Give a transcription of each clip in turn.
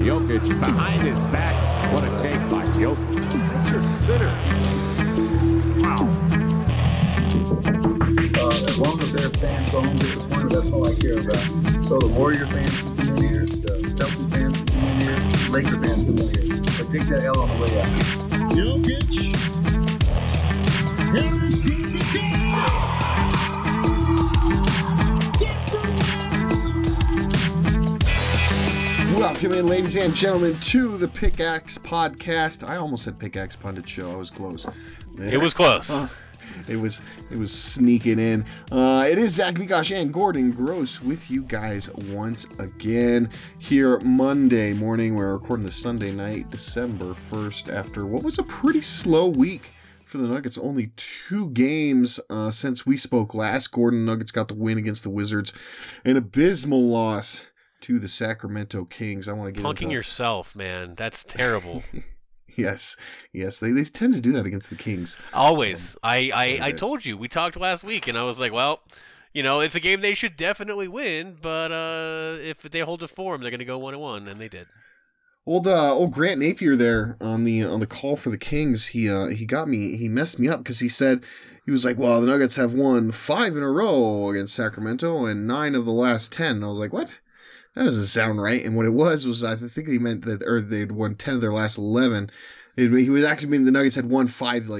Jokic behind his back. What a take by Jokic. That's your sitter. Wow. As long as they're fans go home disappointed, that's all I care about. So the Warrior fans come in here, the Celtics fans come in here, Laker fans come in here. But take that L on the way out. Jokic. Harris goes again. Welcome in, ladies and gentlemen, to the Pickaxe Podcast. I almost said Pickaxe Pundit Show. I was close. It was close. It was sneaking in. It is Zach Mikosh and Gordon Gross with you guys once again here Monday morning. We're recording this Sunday night, December 1st, after what was a pretty slow week for the Nuggets. Only two games since we spoke last. Gordon, Nuggets got the win against the Wizards. An abysmal loss to the Sacramento Kings. I want to get punking yourself, man. That's terrible. Yes. They tend to do that against the Kings. Always. I told you. We talked last week, and I was like, well, you know, it's a game they should definitely win, but if they hold a form, they're going to go 1-1, and they did. Old Grant Napier there on the call for the Kings. He got me. He messed me up because he said. He was like, well, the Nuggets have won 5 in a row against Sacramento and 9 of the last 10. And I was like, what? That doesn't sound right. And what it was I think he meant that, or they'd won 10 of their last 11. He was actually meaning the Nuggets had won 5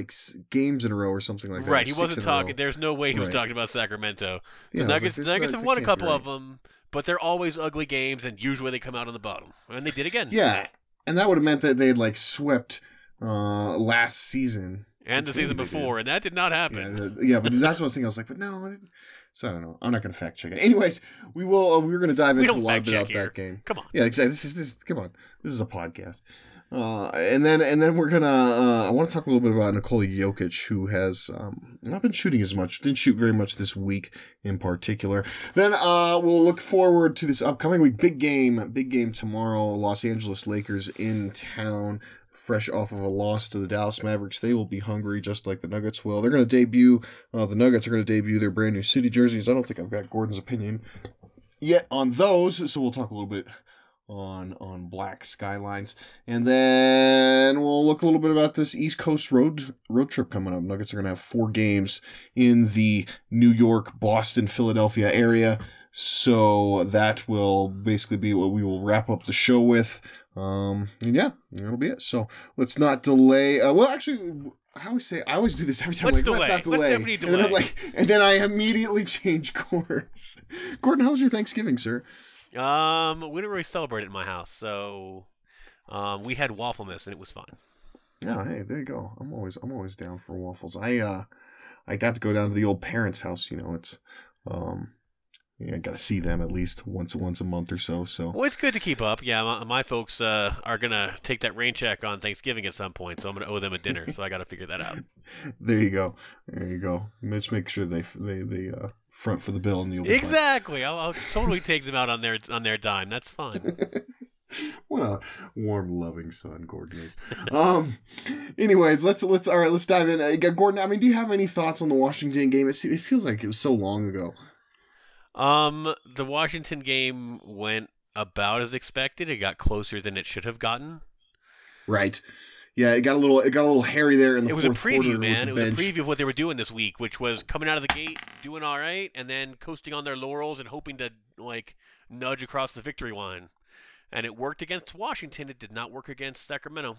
games in a row or something like that. Right. He wasn't talking. There's no way he was talking about Sacramento. The Nuggets have won a couple of them, but they're always ugly games, and usually they come out on the bottom. And they did again. Yeah. And that would have meant that they had swept last season. And the season before, and that did not happen. Yeah, but that's one thing I was like, but no. So I don't know. I'm not going to fact check it. Anyways, we're going to dive into a lot about that game. Come on. Yeah, exactly. This is a podcast. And then we're going to I want to talk a little bit about Nikola Jokic, who has not been shooting as much. Didn't shoot very much this week in particular. Then we'll look forward to this upcoming week. Big game tomorrow. Los Angeles Lakers in town. Fresh off of a loss to the Dallas Mavericks, they will be hungry just like the Nuggets will. They're going to debut. The Nuggets are going to debut their brand new city jerseys. I don't think I've got Gordon's opinion yet on those, so we'll talk a little bit on black skylines, and then we'll look a little bit about this East Coast road trip coming up. Nuggets are going to have 4 games in the New York, Boston, Philadelphia area, so that will basically be what we will wrap up the show with. And yeah, that'll be it. So let's not delay. Well, actually, I always do this every time. Let's not delay. Let's delay. And then I immediately change course. Gordon, how was your Thanksgiving, sir? We didn't really celebrate it in my house, so we had waffle mess and it was fine. Yeah, hey, there you go. I'm always down for waffles. I got to go down to the old parents' house. You know, it's yeah, got to see them at least once a month or so. Well, it's good to keep up. Yeah, my folks are going to take that rain check on Thanksgiving at some point, so I'm going to owe them a dinner, so I got to figure that out. There you go. Let's make sure they front for the bill in the old time. Exactly. I'll totally take them out on their dime. That's fine. What a warm, loving son Gordon is. Anyways, let's dive in. Gordon, I mean, do you have any thoughts on the Washington game? It feels like it was so long ago. The Washington game went about as expected. It got closer than it should have gotten. Right. Yeah, it got a little hairy there in the fourth quarter. It was a preview, man. It was a preview of what they were doing this week, which was coming out of the gate, doing all right, and then coasting on their laurels and hoping to nudge across the victory line. And it worked against Washington. It did not work against Sacramento.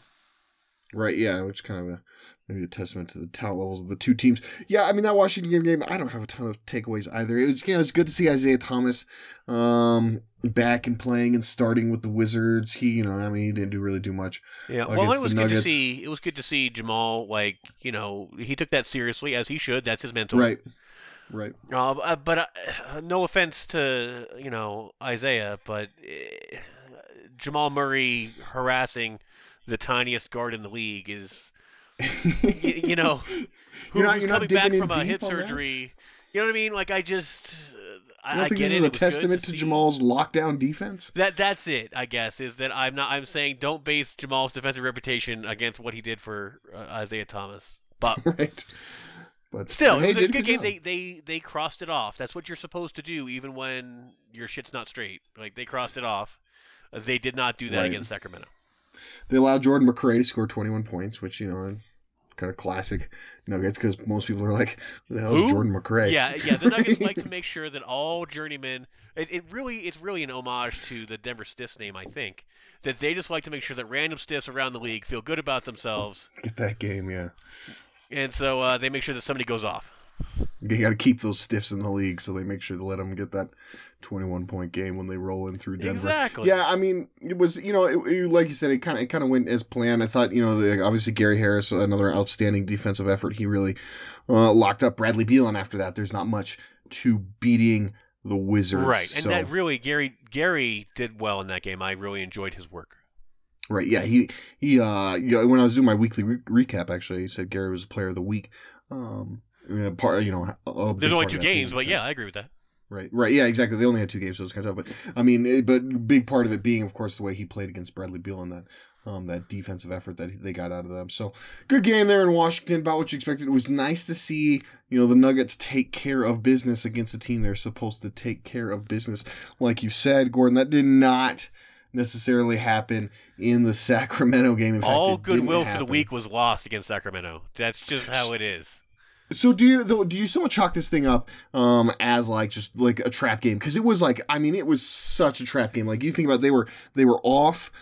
Right, yeah, which kind of maybe a testament to the talent levels of the two teams. Yeah, I mean, that Washington game, I don't have a ton of takeaways either. It was, it's good to see Isaiah Thomas back and playing and starting with the Wizards. He, he didn't really do much. Yeah, well, it was good to see Jamal, he took that seriously, as he should. That's his mentor. Right. But no offense to, Isaiah, but Jamal Murray harassing the tiniest guard in the league is, you know, who's coming back from a hip surgery. You know what I mean? Like, I just, I think this is a testament to Jamal's lockdown defense. That's it, I guess, is that I'm saying don't base Jamal's defensive reputation against what he did for Isaiah Thomas. But right. But still, it was a good game. They crossed it off. That's what you're supposed to do, even when your shit's not straight. Like, they crossed it off. They did not do that against Sacramento. They allowed Jordan McRae to score 21 points, which, you know, kind of classic Nuggets, because most people are like, who the hell is Jordan McRae? Yeah. The Nuggets like to make sure that all journeymen, it's really an homage to the Denver Stiffs name, I think, that they just like to make sure that random Stiffs around the league feel good about themselves. Get that game, yeah. And so they make sure that somebody goes off. They got to keep those Stiffs in the league, so they make sure to let them get that 21-point game when they roll in through Denver. Exactly. Yeah, I mean, it was, you know, like you said, it kind of went as planned. I thought, you know, obviously Gary Harris, another outstanding defensive effort. He really locked up Bradley Beal, and after that, there's not much to beating the Wizards. Right, and so that really, Gary did well in that game. I really enjoyed his work. Right, yeah, he when I was doing my weekly recap, actually, he said Gary was the player of the week. There's only two games, but yeah, I agree with that. Right, yeah, exactly. They only had two games, so it's kind of tough. But I mean, big part of it being, of course, the way he played against Bradley Beal and that defensive effort that they got out of them. So good game there in Washington, about what you expected. It was nice to see, you know, the Nuggets take care of business against a team they're supposed to take care of business. Like you said, Gordon, that did not necessarily happen in the Sacramento game. In fact, all goodwill for the week was lost against Sacramento. That's just how it is. So do you somewhat chalk this thing up as like just like a trap game? Because it was like, I mean, it was such a trap game. Like, you think about it, they were off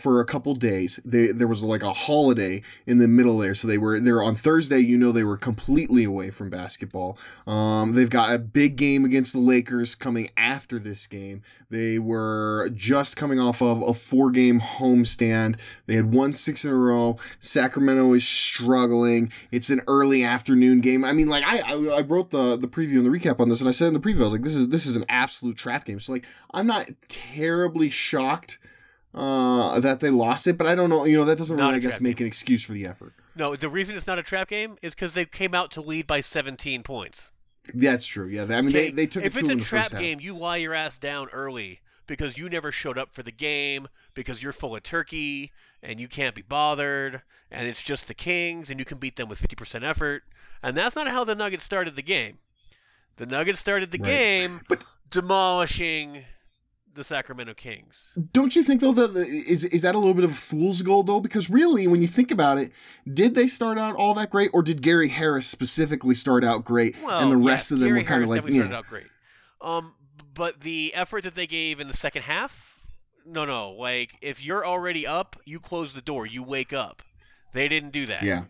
for a couple days. There was like a holiday in the middle there, so they were on Thursday. You know, they were completely away from basketball. They've got a big game against the Lakers coming after this game. They were just coming off of a 4-game homestand. They had won 6 in a row. Sacramento is struggling. It's an early afternoon game. I mean, like, I wrote the preview and the recap on this, and I said in the preview, I was like, this is an absolute trap game. So, like, I'm not terribly shocked that they lost it, but I don't know, you know, that doesn't really, I guess, make an excuse for the effort. No, the reason it's not a trap game is because they came out to lead by 17 points. That's true. Yeah, I mean, they took it to them in the first half. If it's a trap game, you lie your ass down early because you never showed up for the game, because you're full of turkey and you can't be bothered, and it's just the Kings, and you can beat them with 50% effort. And that's not how the Nuggets started the game. The Nuggets started the game demolishing the Sacramento Kings. Don't you think, though, that is that a little bit of a fool's goal, though? Because really, when you think about it, did they start out all that great, or did Gary Harris specifically start out great, and the rest of them Gary were kind of like, yeah. Started out great. But the effort that they gave in the second half, no. Like, if you're already up, you close the door, you wake up. They didn't do that. Yeah.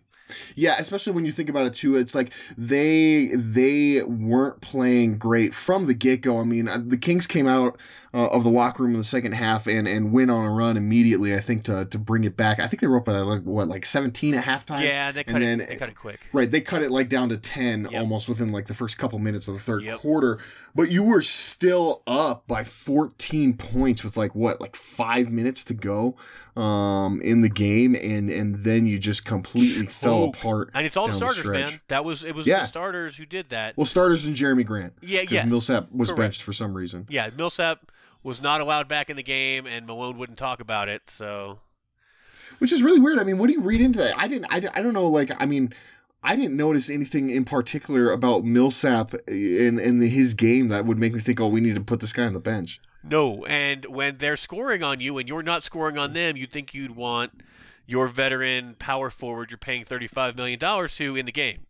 Yeah, especially when you think about it too, it's like they weren't playing great from the get-go. I mean, the Kings came out of the locker room in the second half and went on a run immediately, I think, to bring it back. I think they were up by, like 17 at halftime? Yeah, they cut it quick. Right, they cut it, like, down to 10 almost within, like, the first couple minutes of the third quarter. But you were still up by 14 points with, like 5 minutes to go in the game, and then you just completely fell apart. And it's all the starters, man. It was the starters who did that. Well, starters and Jeremy Grant. Yeah. Because Millsap was benched for some reason. Yeah, Millsap was not allowed back in the game, and Malone wouldn't talk about it, so. Which is really weird. I mean, what do you read into that? I don't know, like, I mean, I didn't notice anything in particular about Millsap in his game that would make me think, oh, we need to put this guy on the bench. No, and when they're scoring on you and you're not scoring on them, you'd think you'd want your veteran power forward you're paying $35 million to in the game.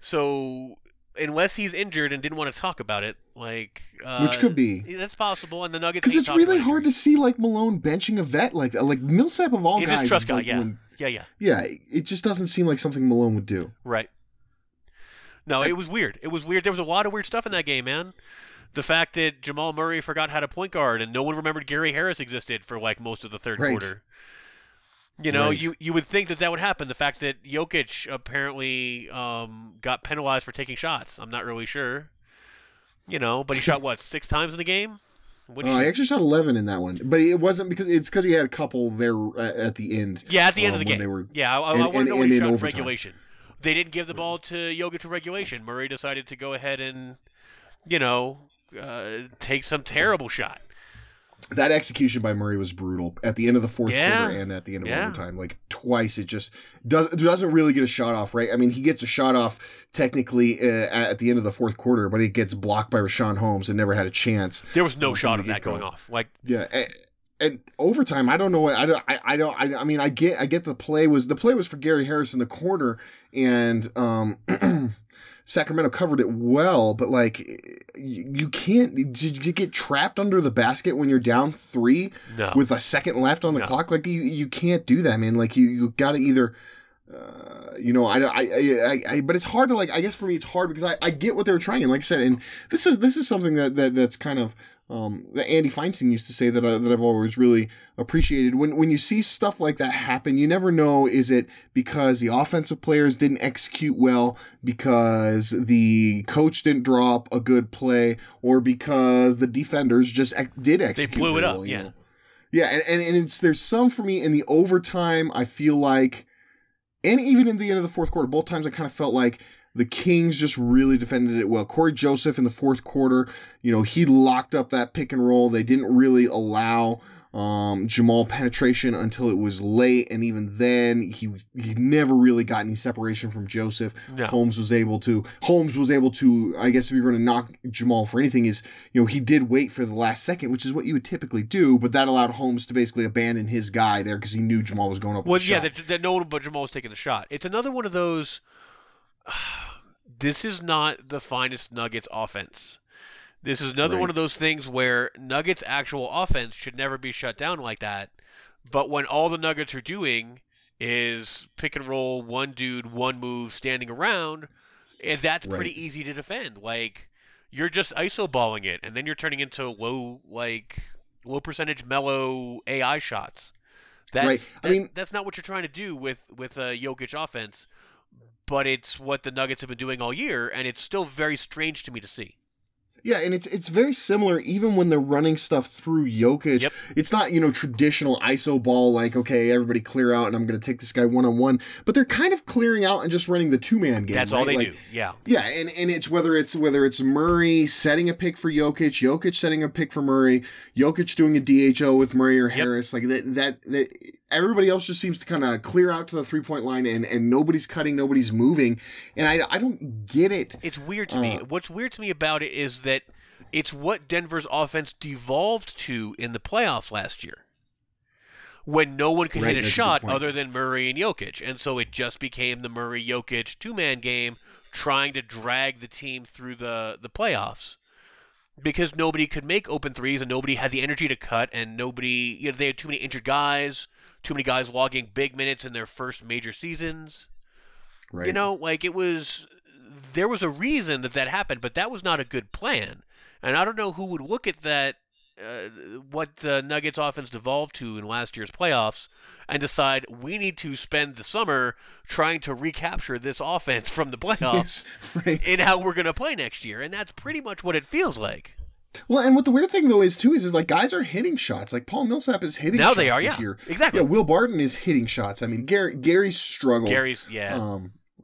So unless he's injured and didn't want to talk about it, like, which could be, that's possible. And the Nuggets, because it's really hard to see, like, Malone benching a vet like Millsap of all guys. Trust guy, yeah. It just doesn't seem like something Malone would do. Right. No, it was weird. There was a lot of weird stuff in that game, man. The fact that Jamal Murray forgot how to point guard, and no one remembered Gary Harris existed for, like, most of the third quarter. You know, you would think that would happen. The fact that Jokic apparently got penalized for taking shots. I'm not really sure. You know, but he shot, 6 times in the game? He actually shot 11 in that one, but it wasn't because he had a couple there at the end. Yeah, at the end of the game. I want to know what he shot in regulation. They didn't give the ball to Jokic in regulation. Murray decided to go ahead and, take some terrible shot. That execution by Murray was brutal at the end of the fourth quarter and at the end of overtime. Like twice, it just doesn't really get a shot off, right? I mean, he gets a shot off technically at the end of the fourth quarter, but it gets blocked by Rashawn Holmes and never had a chance. There was no shot of that going off. And overtime, I don't know. I mean, I get the play was for Gary Harris in the corner, and Sacramento covered it well, but you can't. Did you get trapped under the basket when you're down 3 with a second left on the clock? Like you can't do that, man. Like you got to either. But it's hard to I guess for me it's hard because I get what they were trying, and like I said, and this is something that's kind of that Andy Feinstein used to say that I've always really appreciated. When you see stuff like that happen, you never know, is it because the offensive players didn't execute well, because the coach didn't draw up a good play, or because the defenders just did execute. They blew it up, know? Yeah, and there's some for me in the overtime. I feel like. And even in the end of the fourth quarter, both times I kind of felt like the Kings just really defended it well. Corey Joseph in the fourth quarter, he locked up that pick and roll. They didn't really allow Jamal penetration until it was late, and even then he never really got any separation from Joseph. No. Holmes was able to, I guess if you're going to knock Jamal for anything is, he did wait for the last second, which is what you would typically do, but that allowed Holmes to basically abandon his guy there because he knew Jamal was going up with the shot. But Jamal was taking the shot. It's another one of those, this is not the finest Nuggets offense. This is another one of those things where Nuggets' actual offense should never be shut down like that. But when all the Nuggets are doing is pick and roll, one dude, one move, standing around, and that's pretty easy to defend. You're just iso balling it, and then you're turning into low percentage mellow AI shots. That's not what you're trying to do with a Jokic offense, but it's what the Nuggets have been doing all year, and it's still very strange to me to see. Yeah, and it's very similar even when they're running stuff through Jokic. Yep. It's not, traditional iso ball everybody clear out and I'm going to take this guy one-on-one. But they're kind of clearing out and just running the two-man game. That's all they do, yeah. Yeah, and it's whether it's Murray setting a pick for Jokic, Jokic setting a pick for Murray, Jokic doing a DHO with Murray or Harris. That everybody else just seems to kind of clear out to the three-point line and nobody's cutting, nobody's moving. And I don't get it. It's weird to me. What's weird to me about it is that it's what Denver's offense devolved to in the playoffs last year when no one could hit a shot other than Murray and Jokic. And so it just became the Murray-Jokic two-man game trying to drag the team through the playoffs because nobody could make open threes and nobody had the energy to cut and nobody they had too many injured guys, too many guys logging big minutes in their first major seasons. Right. It was... There was a reason that happened, but that was not a good plan. And I don't know who would look at that, what the Nuggets offense devolved to in last year's playoffs, and decide we need to spend the summer trying to recapture this offense from the playoffs in how we're going to play next year. And that's pretty much what it feels like. Well, and what the weird thing though is too is guys are hitting shots. Paul Millsap is hitting shots this year. Exactly. Yeah, Will Barton is hitting shots. I mean, Gary's struggled.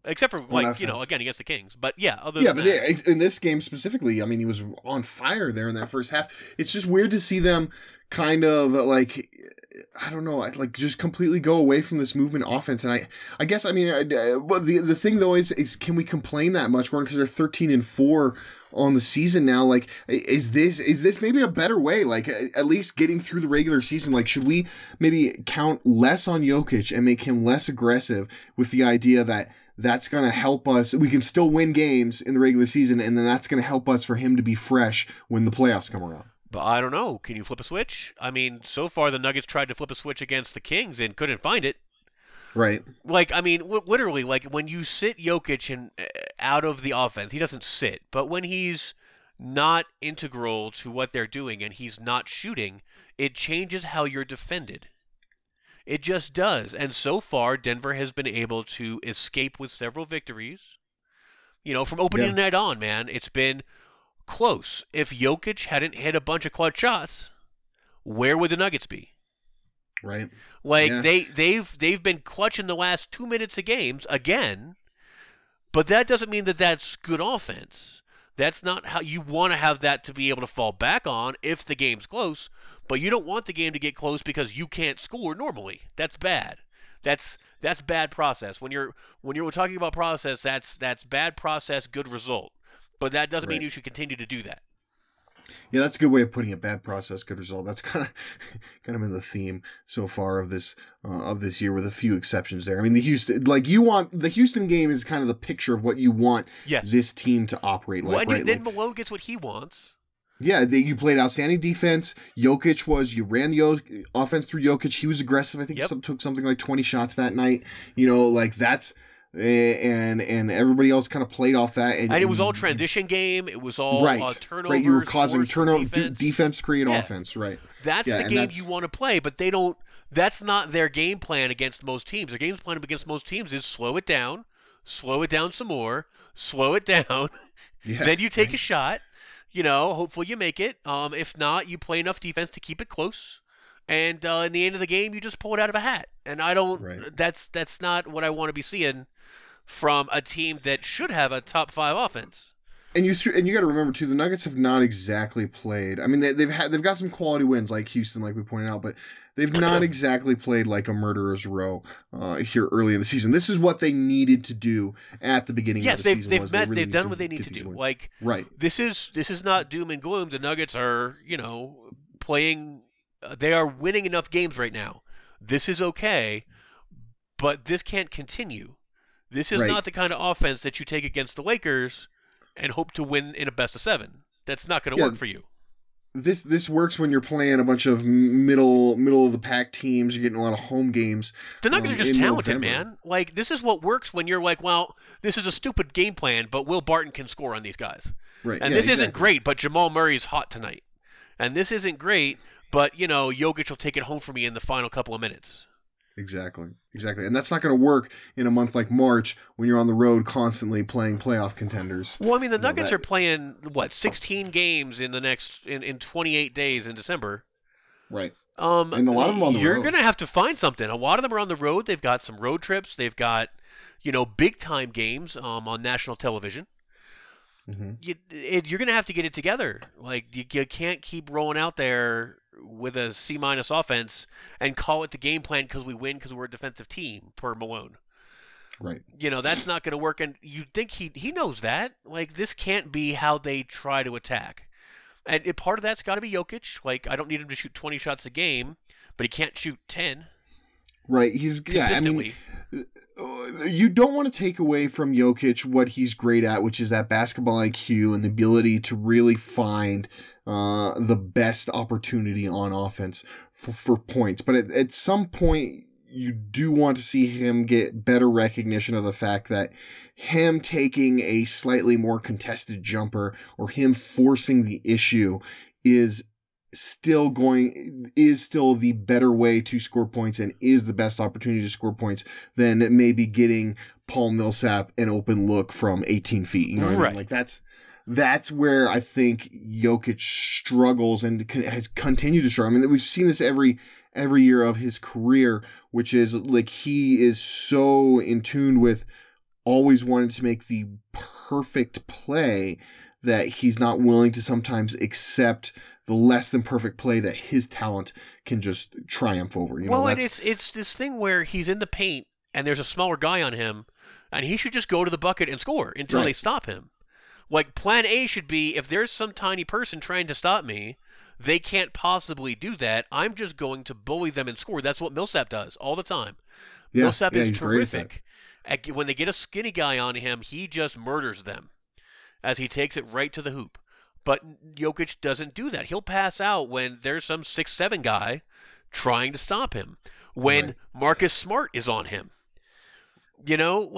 Except for, again, against the Kings. But, other than that. In this game specifically, I mean, he was on fire there in that first half. It's just weird to see them kind of, I don't know, just completely go away from this movement offense. And I guess, the thing, though, is can we complain that much more? Because they're 13-4 on the season now. Is this maybe a better way? At least getting through the regular season, should we maybe count less on Jokic and make him less aggressive with the idea that that's going to help us. We can still win games in the regular season, and then that's going to help us for him to be fresh when the playoffs come around. But I don't know. Can you flip a switch? I mean, so far the Nuggets tried to flip a switch against the Kings and couldn't find it. Right. Literally, when you sit Jokic out of the offense, he doesn't sit. But when he's not integral to what they're doing and he's not shooting, it changes how you're defended. It just does. And so far, Denver has been able to escape with several victories. From opening night on, man, it's been close. If Jokic hadn't hit a bunch of clutch shots, where would the Nuggets be? Right. Like yeah. they've been clutch in the last 2 minutes of games again, but that doesn't mean that that's good offense. That's not how you want to have that to be able to fall back on if the game's close, but you don't want the game to get close because you can't score normally. That's bad. That's bad process. When you're talking about process, that's bad process, good result. But that doesn't mean you should continue to do that. Yeah, that's a good way of putting it. Bad process, good result. That's kind of been the theme so far of this year, with a few exceptions there. I mean, the Houston game is kind of the picture of what you want this team to operate like. Well, and then Malone gets what he wants. Yeah, you played outstanding defense. Jokic was, you ran the offense through Jokic. He was aggressive. I think took something like 20 shots that night. You know, like that's. And everybody else kind of played off that, and it was all transition game. It was all turnovers. Right, you were causing turnovers, defense create offense. Right, that's the game you want to play, but they don't. That's not their game plan against most teams. Their game plan against most teams is slow it down some more, slow it down. Yeah, then you take a shot. You know, hopefully you make it. If not, you play enough defense to keep it close. And in the end of the game, you just pull it out of a hat. And I don't. Right. That's not what I want to be seeing from a team that should have a top five offense. And you got to remember too, the Nuggets have not exactly played. I mean, they've got some quality wins like Houston, like we pointed out, but they've not exactly played like a murderer's row here early in the season. This is what they needed to do at the beginning. Yes, of the season. Yes, they've done what they need to do. Wins. Like this is not doom and gloom. The Nuggets are playing. They are winning enough games right now. This is okay, but this can't continue. This is not the kind of offense that you take against the Lakers and hope to win in a best of seven. That's not going to work for you. This works when you're playing a bunch of middle of the pack teams. You're getting a lot of home games. The Nuggets are just talented, man. Like this is what works when you're like, well, this is a stupid game plan, but Will Barton can score on these guys. Right. And this isn't great, but Jamal Murray's hot tonight. And this isn't great. But, Jokic will take it home for me in the final couple of minutes. Exactly. And that's not going to work in a month like March when you're on the road constantly playing playoff contenders. Well, I mean, the Nuggets are playing, 16 games in the next in 28 days in December. Right. And a lot of them on the road. You're going to have to find something. A lot of them are on the road. They've got some road trips. They've got, big-time games on national television. Mm-hmm. You're going to have to get it together. Like, you can't keep rolling out there with a C- offense and call it the game plan because we win because we're a defensive team per Malone. Right. That's not going to work. And you think he knows that. Like, this can't be how they try to attack. And part of that's got to be Jokic. Like, I don't need him to shoot 20 shots a game, but he can't shoot 10. Right. He's consistently. Yeah, you don't want to take away from Jokic what he's great at, which is that basketball IQ and the ability to really find the best opportunity on offense for points. But at some point, you do want to see him get better recognition of the fact that him taking a slightly more contested jumper or him forcing the issue is still the better way to score points and is the best opportunity to score points than maybe getting Paul Millsap an open look from 18 feet. What I mean? Like that's where I think Jokic struggles and has continued to struggle. I mean, we've seen this every year of his career, which is like he is so in tune with always wanting to make the perfect play that he's not willing to sometimes accept the less than perfect play that his talent can just triumph over. And it's this thing where he's in the paint and there's a smaller guy on him and he should just go to the bucket and score until they stop him. Like plan A should be, if there's some tiny person trying to stop me, they can't possibly do that. I'm just going to bully them and score. That's what Millsap does all the time. Yeah, Millsap is terrific. When they get a skinny guy on him, he just murders them as he takes it right to the hoop. But Jokic doesn't do that. He'll pass out when there's some 6'7" guy trying to stop him, when Marcus Smart is on him. Come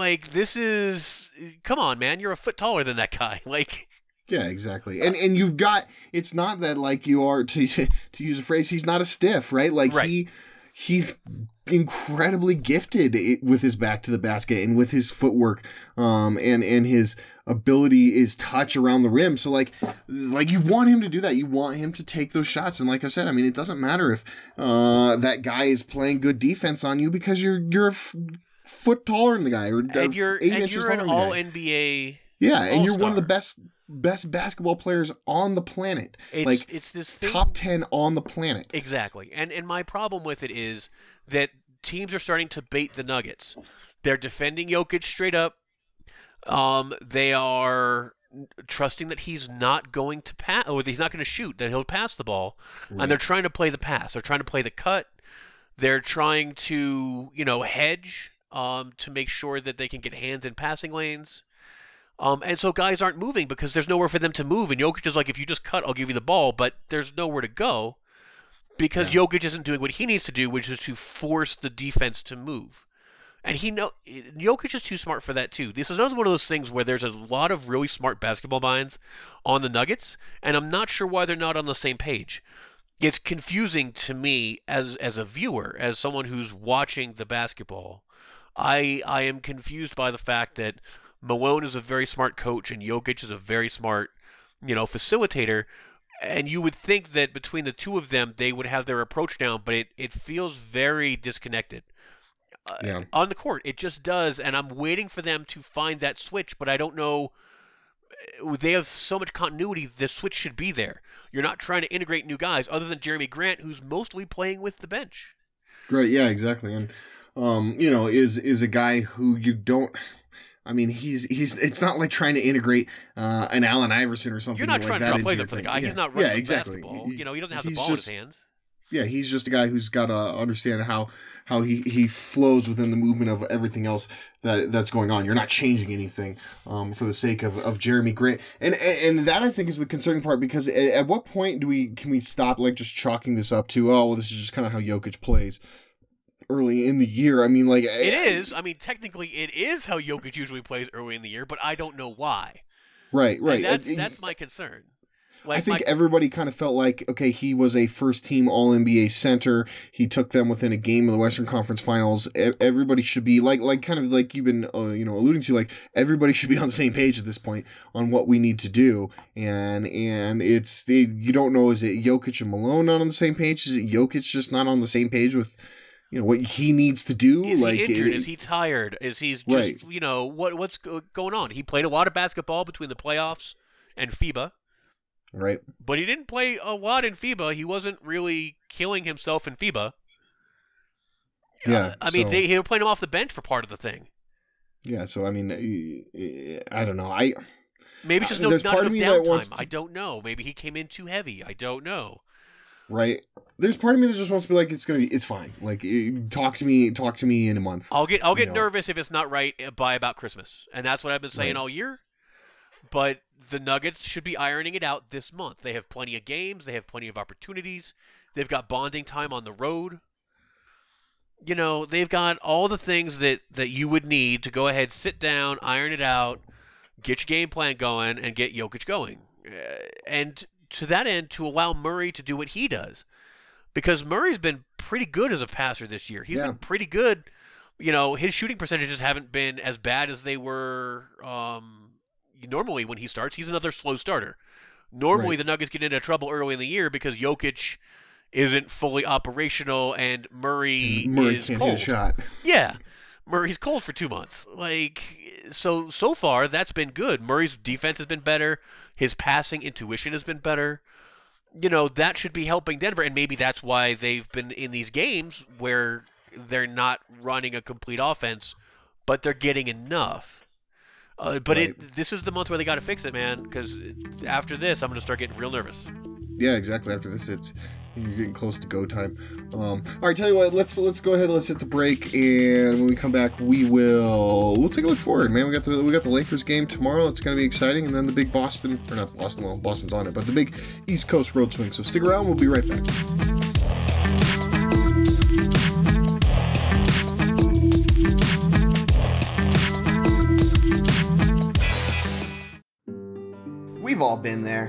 on, man, you're a foot taller than that guy. Like, yeah, exactly. And you've got, it's not that like you are, to use a phrase, he's not a stiff, right? Like he he's incredibly gifted with his back to the basket and with his footwork, and his ability is touch around the rim. So like you want him to do that. You want him to take those shots. And like I said, I mean, it doesn't matter if that guy is playing good defense on you, because you're a foot taller than the guy, or and you're 8 inches taller than the guy. You're an all NBA. Yeah, and you're one of the best basketball players on the planet. It's this thing, top 10 on the planet. Exactly. And my problem with it is that teams are starting to bait the Nuggets. They're defending Jokic straight up. They are trusting that he's not going to pass, or he's not going to shoot, that he'll pass the ball. Right. And they're trying to play the pass. They're trying to play the cut. They're trying to, hedge to make sure that they can get hands in passing lanes. And so guys aren't moving because there's nowhere for them to move. And Jokic is like, if you just cut, I'll give you the ball. But there's nowhere to go because Jokic isn't doing what he needs to do, which is to force the defense to move. And Jokic is too smart for that too. This is another one of those things where there's a lot of really smart basketball minds on the Nuggets, and I'm not sure why they're not on the same page. It's confusing to me as a viewer, as someone who's watching the basketball. I am confused by the fact that Malone is a very smart coach and Jokic is a very smart, facilitator. And you would think that between the two of them, they would have their approach down, but it feels very disconnected. On the court, it just does. And I'm waiting for them to find that switch, but I don't know. They have so much continuity. The switch should be there. You're not trying to integrate new guys other than Jeremy Grant, who's mostly playing with the bench. Right. Yeah, exactly. And, is a guy who you don't... I mean, he's. It's not like trying to integrate an Allen Iverson or something. You're not trying to draw plays up for the guy. Yeah. He's not running the basketball. He doesn't have the ball in his hands. Yeah, he's just a guy who's got to understand how he flows within the movement of everything else that's going on. You're not changing anything for the sake of Jeremy Grant, and that I think is the concerning part, because at what point can we stop just chalking this up to this is just kind of how Jokic plays early in the year? I mean, it is. I mean, technically, it is how Jokic usually plays early in the year, but I don't know why. Right. And that's my concern. I think everybody kind of felt like, okay, he was a first-team All-NBA center. He took them within a game of the Western Conference Finals. Everybody should be, like you've been alluding to, everybody should be on the same page at this point on what we need to do. And you don't know, is it Jokic and Malone not on the same page? Is it Jokic just not on the same page with... what he needs to do? Is he injured? Is he tired? Is he just, what's going on? He played a lot of basketball between the playoffs and FIBA. Right. But he didn't play a lot in FIBA. He wasn't really killing himself in FIBA. Yeah. They were playing him off the bench for part of the thing. Yeah. So, I mean, I don't know. Maybe just not enough downtime. I don't know. Maybe he came in too heavy. I don't know. Right. There's part of me that just wants to be like, it's fine. Like, talk to me in a month. I'll get nervous if it's not right by about Christmas. And that's what I've been saying all year. But the Nuggets should be ironing it out this month. They have plenty of games. They have plenty of opportunities. They've got bonding time on the road. They've got all the things that you would need to go ahead, sit down, iron it out, get your game plan going, and get Jokic going. And to that end, to allow Murray to do what he does. Because Murray's been pretty good as a passer this year. He's been pretty good. His shooting percentages haven't been as bad as they were normally when he starts. He's another slow starter. Normally, the Nuggets get into trouble early in the year because Jokic isn't fully operational and Murray is can't cold. Hit a shot. Yeah. Murray's cold for 2 months. So far, that's been good. Murray's defense has been better. His passing intuition has been better. That should be helping Denver, and maybe that's why they've been in these games where they're not running a complete offense, but they're getting enough. This is the month where they got to fix it, man, because after this, I'm going to start getting real nervous. Yeah, exactly. After this, you're getting close to go time. All right, tell you what, let's go ahead and let's hit the break, and when we come back, we'll take a look forward, man. We got the Lakers game tomorrow. It's going to be exciting, and then the big Boston's on it, but the big East Coast road swing. So stick around. We'll be right back. We've all been there.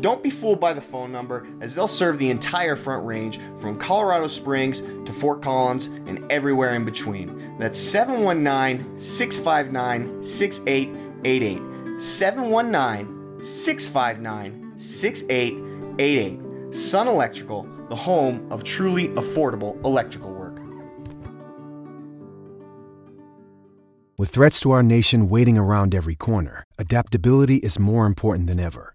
Don't be fooled by the phone number, as they'll serve the entire Front Range from Colorado Springs to Fort Collins and everywhere in between. That's 719-659-6888. 719-659-6888. Sun Electrical, the home of truly affordable electrical work. With threats to our nation waiting around every corner, adaptability is more important than ever.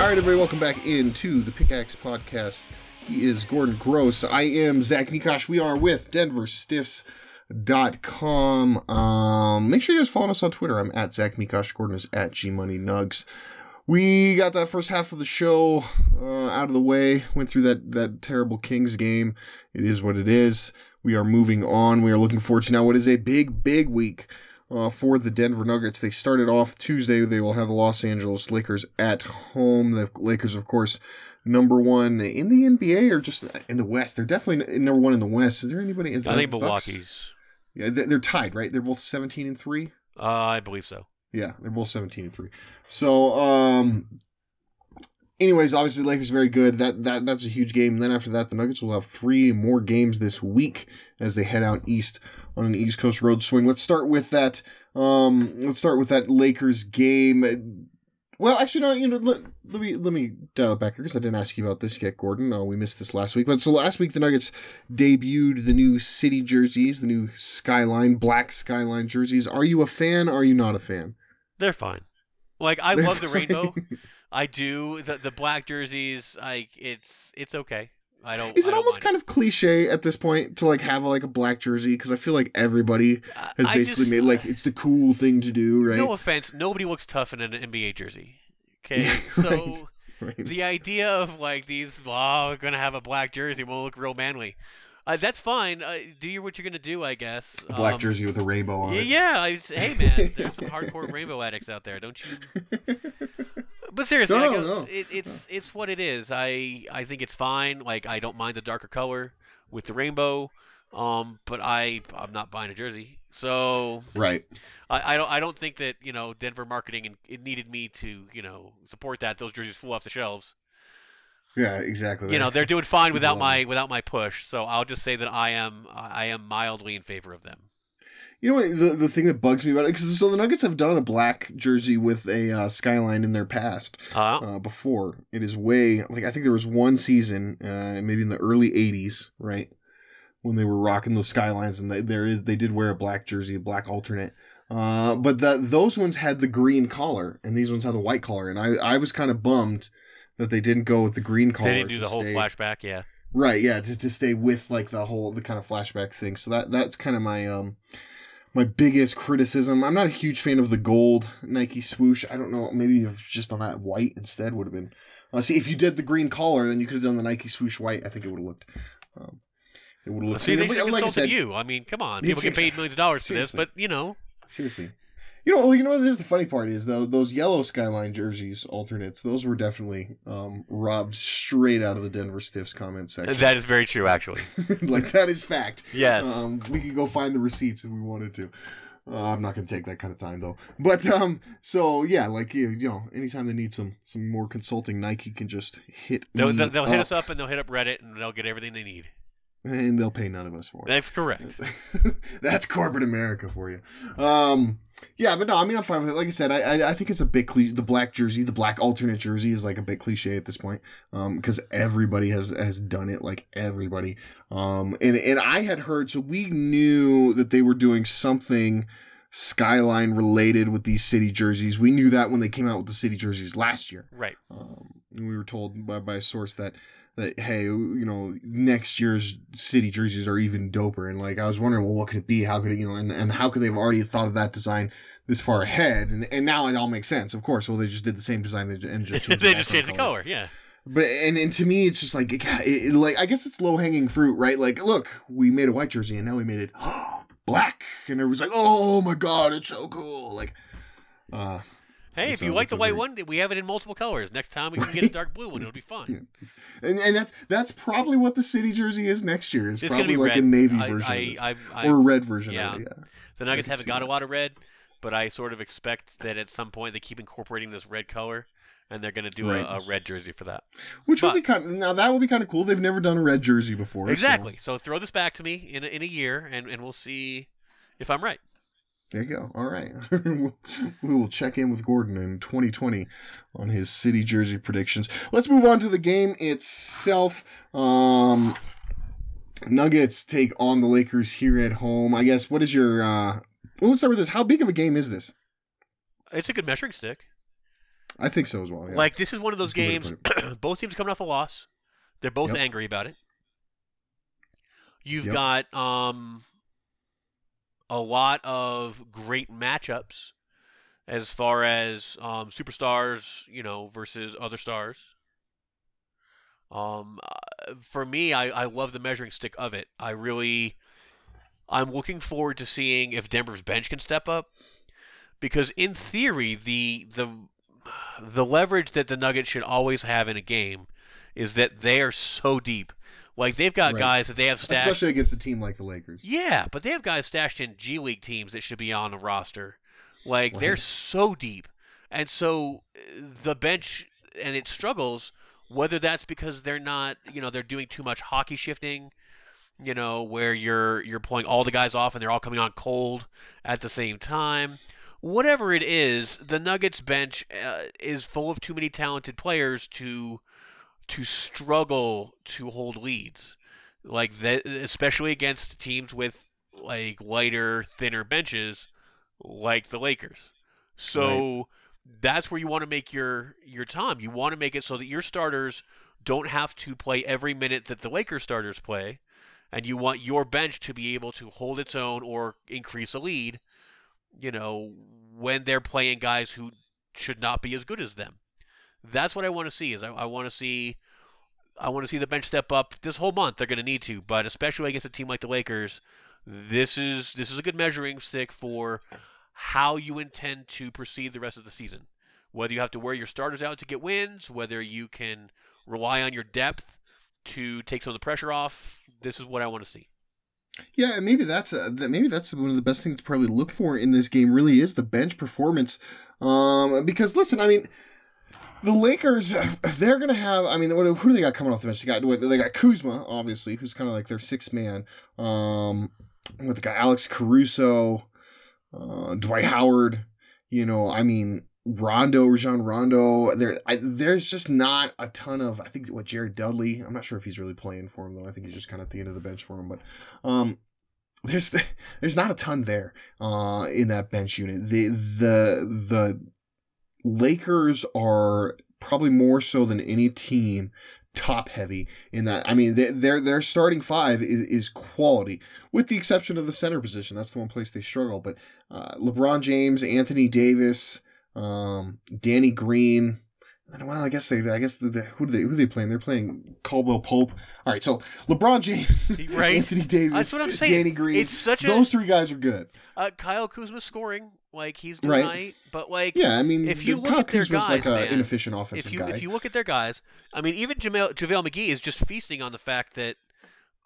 All right, everybody, welcome back into the Pickaxe Podcast. He is Gordon Gross. I am Zach Mikosh. We are with DenverStiffs.com. Make sure you guys follow us on Twitter. I'm at Zach Mikosh. Gordon is at GMoneyNugs. We got that first half of the show out of the way. Went through that terrible Kings game. It is what it is. We are moving on. We are looking forward to now what is a big, big week for the Denver Nuggets. They started off Tuesday. They will have the Los Angeles Lakers at home. The Lakers, of course, number one in the NBA or just in the West. They're definitely number one in the West. Is there anybody? I think Milwaukee's. Bucks? Yeah, they're tied, right? They're both 17-3. I believe so. Yeah, they're both 17-3. So, anyways, obviously the Lakers are very good. That's a huge game. And then after that, the Nuggets will have three more games this week as they head out east on an East Coast road swing. Let's start with that Lakers game. Well, actually, no. You know, let me dial it back here because I didn't ask you about this yet, Gordon. We missed this last week. But so last week the Nuggets debuted the new city jerseys, the new skyline, black skyline jerseys. Are you a fan? Are you not a fan? They're fine. Like I love the rainbow. I do the black jerseys. Like it's okay. I don't. Is it almost kind of cliche at this point to like have a black jersey? Because I feel like everybody has basically made it's the cool thing to do, right? No offense, nobody looks tough in an NBA jersey. Okay, yeah, so right. The idea of these, we're gonna have a black jersey, we'll look real manly. That's fine. Do what you're gonna do, I guess. A black jersey with a rainbow on it. Yeah, hey man, there's some hardcore rainbow addicts out there, don't you? But seriously, no. It's what it is. I think it's fine. I don't mind the darker color with the rainbow, but I'm not buying a jersey. So right. I don't think that Denver marketing and it needed me to support that. Those jerseys flew off the shelves. Yeah, exactly. They're doing fine without my push. So I'll just say that I am mildly in favor of them. You know what, the thing that bugs me about it, because so the Nuggets have done a black jersey with a skyline in their past before. It is way, I think there was one season, maybe in the early 80s, right, when they were rocking those skylines, and they did wear a black jersey, a black alternate. But those ones had the green collar, and these ones had the white collar, and I was kind of bummed that they didn't go with the green collar. They didn't do the whole flashback, yeah. Right, yeah, to stay with, the kind of flashback thing. So that's kind of my... my biggest criticism. I'm not a huge fan of the gold Nike swoosh. I don't know. Maybe if just on that white instead would have been. See, if you did the green collar, then you could have done the Nike swoosh white. I think it would have looked It would look see, they should like consult you. I mean, come on, people get paid millions of dollars for this, but you know, seriously. You know what it is? The funny part is, though, those yellow Skyline jerseys alternates, those were definitely robbed straight out of the Denver Stiffs comment section. That is very true, actually. That is fact. Yes. We could go find the receipts if we wanted to. I'm not going to take that kind of time, though. But, so, yeah, anytime they need some more consulting, Nike can just hit They'll hit us up, and they'll hit up Reddit, and they'll get everything they need. And they'll pay none of us for it. That's correct. That's corporate America for you. Yeah, but no, I mean, I'm fine with it. Like I said, I think it's a big cliche. The black jersey, the black alternate jersey is like a big cliche at this point, because everybody has done it, like everybody. And I had heard, so we knew that they were doing something Skyline related with these city jerseys. We knew that when they came out with the city jerseys last year. Right. And we were told by a source that, hey, next year's city jerseys are even doper. And I was wondering, well, what could it be? How could it, and how could they have already thought of that design this far ahead? And now it all makes sense, of course. Well, they just did the same design and just changed the color. Yeah. But and to me, it's just I guess it's low hanging fruit, right? Look, we made a white jersey and now we made it black, and everyone's like, oh my god, it's so cool. Hey, if you like the white one, we have it in multiple colors. Next time we can get a dark blue one. It'll be fun. Yeah. And that's probably what the city jersey is next year. It's probably like red. A navy version or a red version of it. Yeah. The Nuggets haven't got a lot of red, but I sort of expect that at some point they keep incorporating this red color, and they're going to do a red jersey for that. That would be kind of cool. They've never done a red jersey before. Exactly. So throw this back to me in a year, and we'll see if I'm right. There you go. All right. We will check in with Gordon in 2020 on his city jersey predictions. Let's move on to the game itself. Nuggets take on the Lakers here at home. I guess, what is your... let's start with this. How big of a game is this? It's a good measuring stick. I think so as well. Yeah. This is one of those games. Both teams coming off a loss. They're both angry about it. You've got... a lot of great matchups as far as superstars, versus other stars. For me, I love the measuring stick of it. I'm looking forward to seeing if Denver's bench can step up, because in theory, the leverage that the Nuggets should always have in a game is that they are so deep. They've got guys that they have stashed... Especially against a team like the Lakers. Yeah, but they have guys stashed in G League teams that should be on the roster. They're so deep. And so the bench, and it struggles, whether that's because they're not, they're doing too much hockey shifting, where you're pulling all the guys off and they're all coming on cold at the same time. Whatever it is, the Nuggets bench is full of too many talented players to struggle to hold leads, that, especially against teams with lighter, thinner benches like the Lakers. So that's where you want to make your time. You want to make it so that your starters don't have to play every minute that the Lakers starters play, and you want your bench to be able to hold its own or increase a lead, when they're playing guys who should not be as good as them. That's what I want to see. I want to see the bench step up this whole month. They're going to need to, but especially against a team like the Lakers, this is a good measuring stick for how you intend to proceed the rest of the season. Whether you have to wear your starters out to get wins, whether you can rely on your depth to take some of the pressure off. This is what I want to see. Yeah, and maybe that's one of the best things to probably look for in this game. Really, is the bench performance, because listen, I mean. The Lakers, they're going to have, who do they got coming off the bench? They got Kuzma, obviously, who's kind of their sixth man. With the guy Alex Caruso, Dwight Howard, Rajon Rondo. There's just not a ton of, Jared Dudley. I'm not sure if he's really playing for him, though. I think he's just kind of at the end of the bench for him. But there's not a ton there in that bench unit. The Lakers are probably more so than any team top heavy in that. Their starting five is quality, with the exception of the center position. That's the one place they struggle. But LeBron James, Anthony Davis, Danny Green, Well, I guess they. I guess the, who are they playing? They're playing Caldwell Pope. All right, so LeBron James, right. Anthony Davis, that's what I'm saying. Danny Green. It's such those three guys are good. Kyle Kuzma scoring like he's doing right, but like yeah, I mean, if you look at their guys, like an inefficient offensive guy. If you look at their guys, I mean, even JaVale McGee is just feasting on the fact that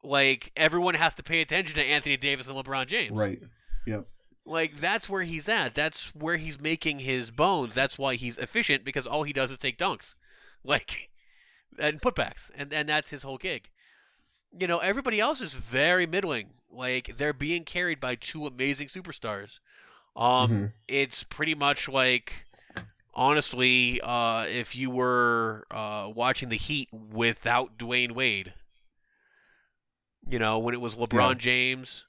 like everyone has to pay attention to Anthony Davis and LeBron James, right? Yep. Like, that's where he's at. That's where he's making his bones. That's why he's efficient, because all he does is take dunks. Like, and putbacks. And that's his whole gig. You know, everybody else is very middling. Like, they're being carried by two amazing superstars. It's pretty much like, honestly, if you were watching the Heat without Dwayne Wade. You know, when it was LeBron James...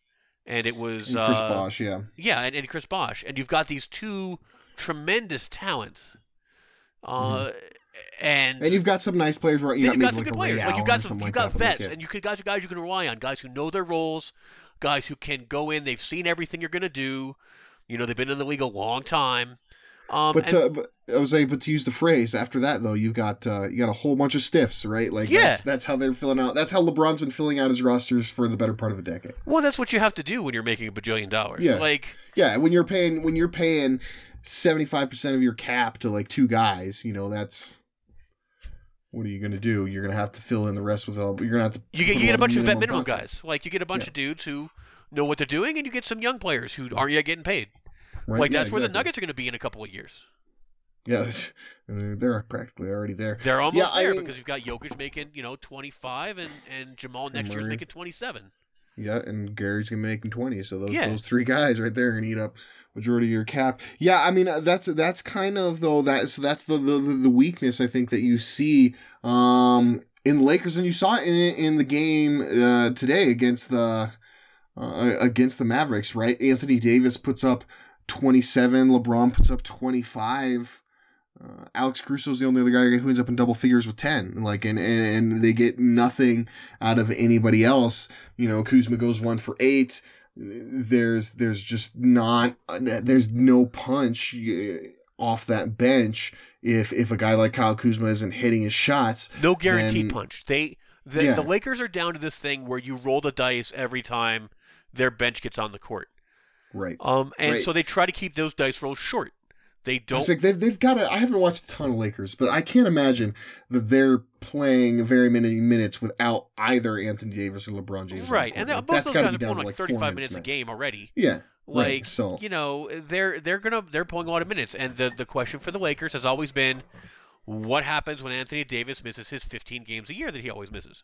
And it was and Chris Bosh, and Chris Bosh, and you've got these two tremendous talents, and you've got some nice players. Right, you've got some good players. Like you've got vets, and you guys you can rely on, guys who know their roles, guys who can go in. They've seen everything you're gonna do. You know, they've been in the league a long time. But to use the phrase after that though, you got a whole bunch of stiffs, right? Like that's how they're filling out. That's how LeBron's been filling out his rosters for the better part of a decade. Well, that's what you have to do when you're making $1 bajillion. Yeah, like when you're paying 75% of your cap to like two guys, you know that's. What are you going to do? You're going to have to fill in the rest with all. But you're going to have to. You get a bunch of vet minimum guys. Like you get a bunch of dudes who know what they're doing, and you get some young players who aren't yet getting paid. Right? Like, that's where the Nuggets are going to be in a couple of years. Yeah, they're practically already there. They're almost there because you've got Jokic making, 25 and Jamal next year's making 27. Yeah, and Gary's going to make him 20. So those three guys right there are going to eat up majority of your cap. Yeah, I mean, that's kind of, though, that's the weakness, I think, that you see in the Lakers. And you saw it in the game today against the Mavericks, right? Anthony Davis puts up 27, LeBron puts up 25. Alex Caruso's the only other guy who ends up in double figures with 10. Like, and they get nothing out of anybody else. You know, Kuzma goes 1 for 8. There's no punch off that bench if a guy like Kyle Kuzma isn't hitting his shots. No guaranteed punch. The Lakers are down to this thing where you roll the dice every time their bench gets on the court. Right. So they try to keep those dice rolls short. They don't. It's like they've got to. I haven't watched a ton of Lakers, but I can't imagine that they're playing very many minutes without either Anthony Davis or LeBron James. Right. And both those guys are playing like 35 minutes a game already. Yeah. Like, right. So they're pulling a lot of minutes. And the question for the Lakers has always been, what happens when Anthony Davis misses his 15 games a year that he always misses?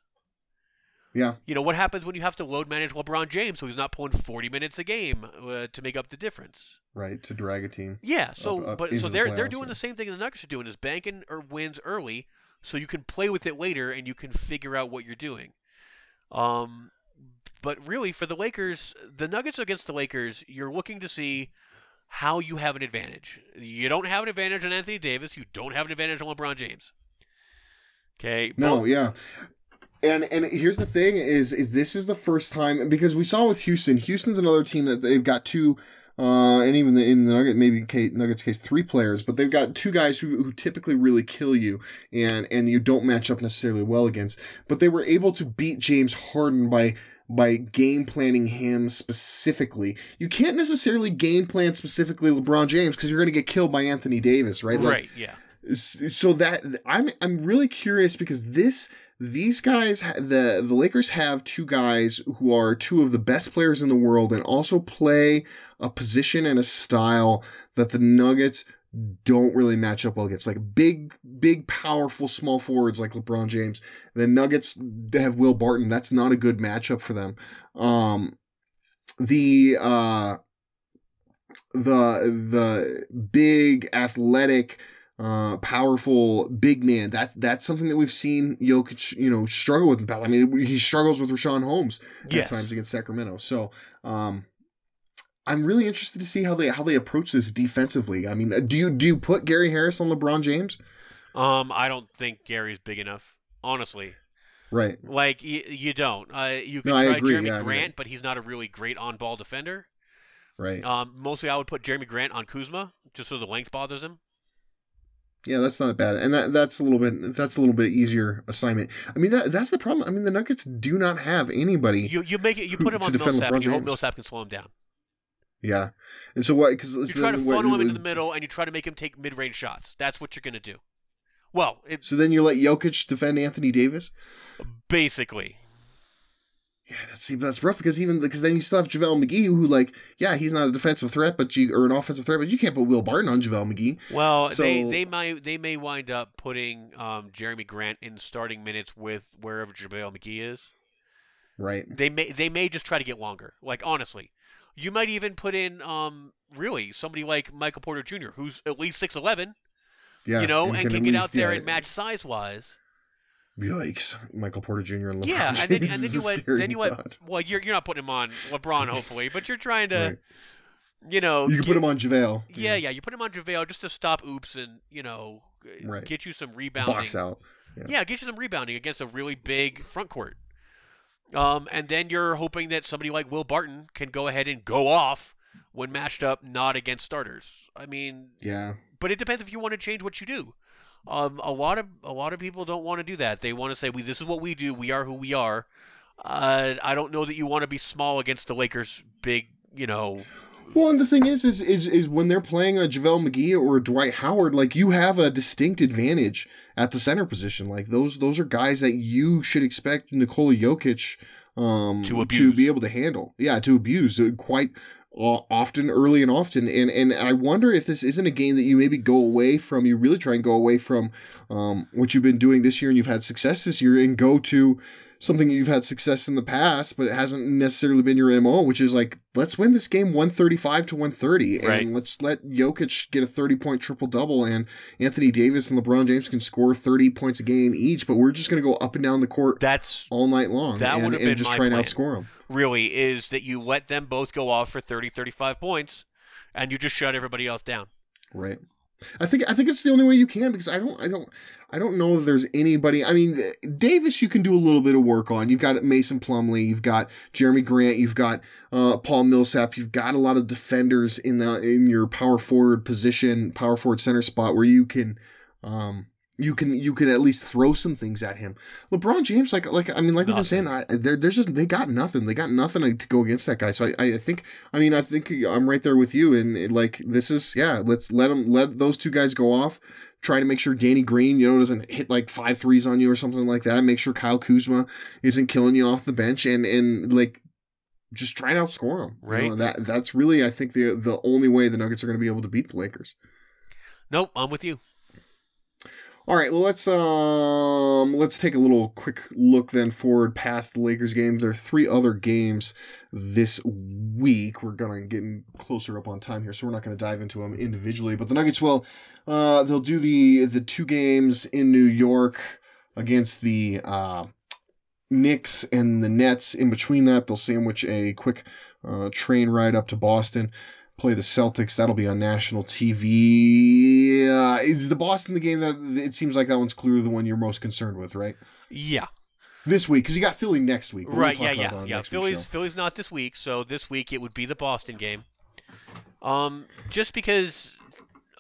Yeah. You know, what happens when you have to load manage LeBron James so he's not pulling 40 minutes a game to make up the difference? Right, to drag a team. Yeah, they're doing the same thing the Nuggets are doing, is banking or wins early so you can play with it later and you can figure out what you're doing. But really, for the Lakers, the Nuggets against the Lakers, you're looking to see how you have an advantage. You don't have an advantage on Anthony Davis. You don't have an advantage on LeBron James. Okay. And here's the thing is this is the first time, because we saw with Houston. Houston's another team that they've got two, and even in the Nuggets case, three players, but they've got two guys who typically really kill you and you don't match up necessarily well against. But they were able to beat James Harden by game planning him specifically. You can't necessarily game plan specifically LeBron James because you're going to get killed by Anthony Davis, right? Right. Yeah. So that I'm really curious because these guys, the Lakers have two guys who are two of the best players in the world and also play a position and a style that the Nuggets don't really match up well against. Like big, powerful small forwards like LeBron James. The Nuggets have Will Barton. That's not a good matchup for them. The big athletic, powerful big man. That's something that we've seen Jokic, struggle with. I mean, he struggles with Rashawn Holmes at times against Sacramento. So, I'm really interested to see how they approach this defensively. I mean, do you put Gary Harris on LeBron James? I don't think Gary's big enough, honestly. Right. Like you don't. You can try Jeremy Grant, but he's not a really great on-ball defender. Right. Mostly, I would put Jeremy Grant on Kuzma just so the length bothers him. Yeah, that's not bad. And that's a little bit easier assignment. I mean, that's the problem. I mean, the Nuggets do not have anybody. You put him on Millsap. You hope Millsap can slow him down. Yeah. And so what? Because you try to funnel him into the middle, and you try to make him take mid-range shots. That's what you're going to do. Well, so then you let Jokic defend Anthony Davis? Basically. Yeah, that's rough because then you still have JaVale McGee who he's not a defensive threat or an offensive threat, but you can't put Will Barton on JaVale McGee. Well, so, they may wind up putting Jeremy Grant in starting minutes with wherever JaVale McGee is. Right. They may just try to get longer. Like, honestly, you might even put in really somebody like Michael Porter Jr., who's at least 6'11", yeah, and can get out there and match size wise. Yikes! Michael Porter Jr. and LeBron James and then you went. Well, you're not putting him on LeBron, hopefully, but you're trying to, you put him on JaVale. Yeah, you put him on JaVale just to stop oops and get you some rebounding. Box out. Yeah, get you some rebounding against a really big front court. And then you're hoping that somebody like Will Barton can go ahead and go off when matched up, not against starters. I mean, yeah. But it depends if you want to change what you do. A lot of people don't want to do that. They want to say, this is what we do. We are who we are. I don't know that you want to be small against the Lakers' big, Well, and the thing is when they're playing a JaVale McGee or a Dwight Howard, you have a distinct advantage at the center position. Those are guys that you should expect Nikola Jokic to be able to handle. Yeah, to abuse quite often, early and often. And I wonder if this isn't a game that you maybe go away from, you really try and go away from what you've been doing this year and you've had success this year and go to something you've had success in the past, but it hasn't necessarily been your MO, which is let's win this game 135-130, and right. Let's let Jokic get a 30-point triple-double, and Anthony Davis and LeBron James can score 30 points a game each, but we're just going to go up and down the court all night long and just try and outscore them. Really, is that you let them both go off for 30, 35 points, and you just shut everybody else down. Right. I think it's the only way you can, because I don't know if there's anybody. I mean, Davis you can do a little bit of work on. You've got Mason Plumlee, you've got Jeremy Grant, you've got Paul Millsap, you've got a lot of defenders in your power forward position, power forward center spot where you can you can at least throw some things at him. LeBron James, we've been saying, they got nothing. They got nothing to go against that guy. So I think I'm right there with you. And let's let those two guys go off. Try to make sure Danny Green, doesn't hit 5 threes on you or something like that. Make sure Kyle Kuzma isn't killing you off the bench and just try and outscore him. Right. That's really, I think, the only way the Nuggets are going to be able to beat the Lakers. Nope, I'm with you. All right, well, let's take a little quick look then forward past the Lakers games. There are 3 other games this week. We're going to get closer up on time here, so we're not going to dive into them individually. But the Nuggets, they'll do the 2 games in New York against the Knicks and the Nets. In between that, they'll sandwich a quick train ride up to Boston. Play the Celtics. That'll be on national TV. Is the Boston the game that it seems like that one's clearly the one you're most concerned with, right? Yeah. This week, because you got Philly next week. Right, yeah. Philly's not this week, so this week it would be the Boston game. Just because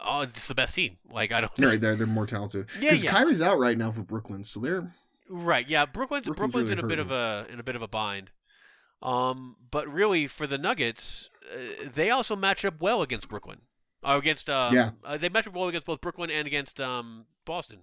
it's the best team. They're more talented. Yeah, because Kyrie's out right now for Brooklyn, so they're... Right, yeah. Brooklyn's really in a bit of a bind. But really, for the Nuggets... they also match up well against Brooklyn. They match up well against both Brooklyn and against Boston.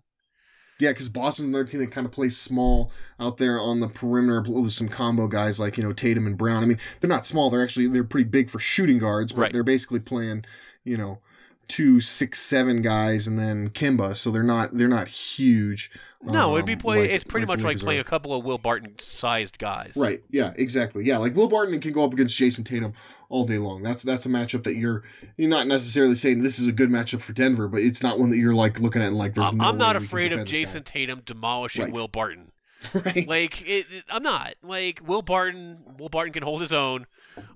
Yeah, because Boston, their team, they kind of play small out there on the perimeter with some combo guys Tatum and Brown. I mean, they're not small. They're pretty big for shooting guards, but They're basically playing 2, 6, 7 guys and then Kemba. So they're not huge. No, it'd be it's pretty much like playing a couple of Will Barton-sized guys. Right, yeah, exactly. Yeah, Will Barton can go up against Jayson Tatum all day long. That's a matchup that you're not necessarily saying this is a good matchup for Denver, but it's not one that you're looking at and like there's no I'm not afraid of Jayson Tatum demolishing Will Barton. Right. I'm not. Will Barton can hold his own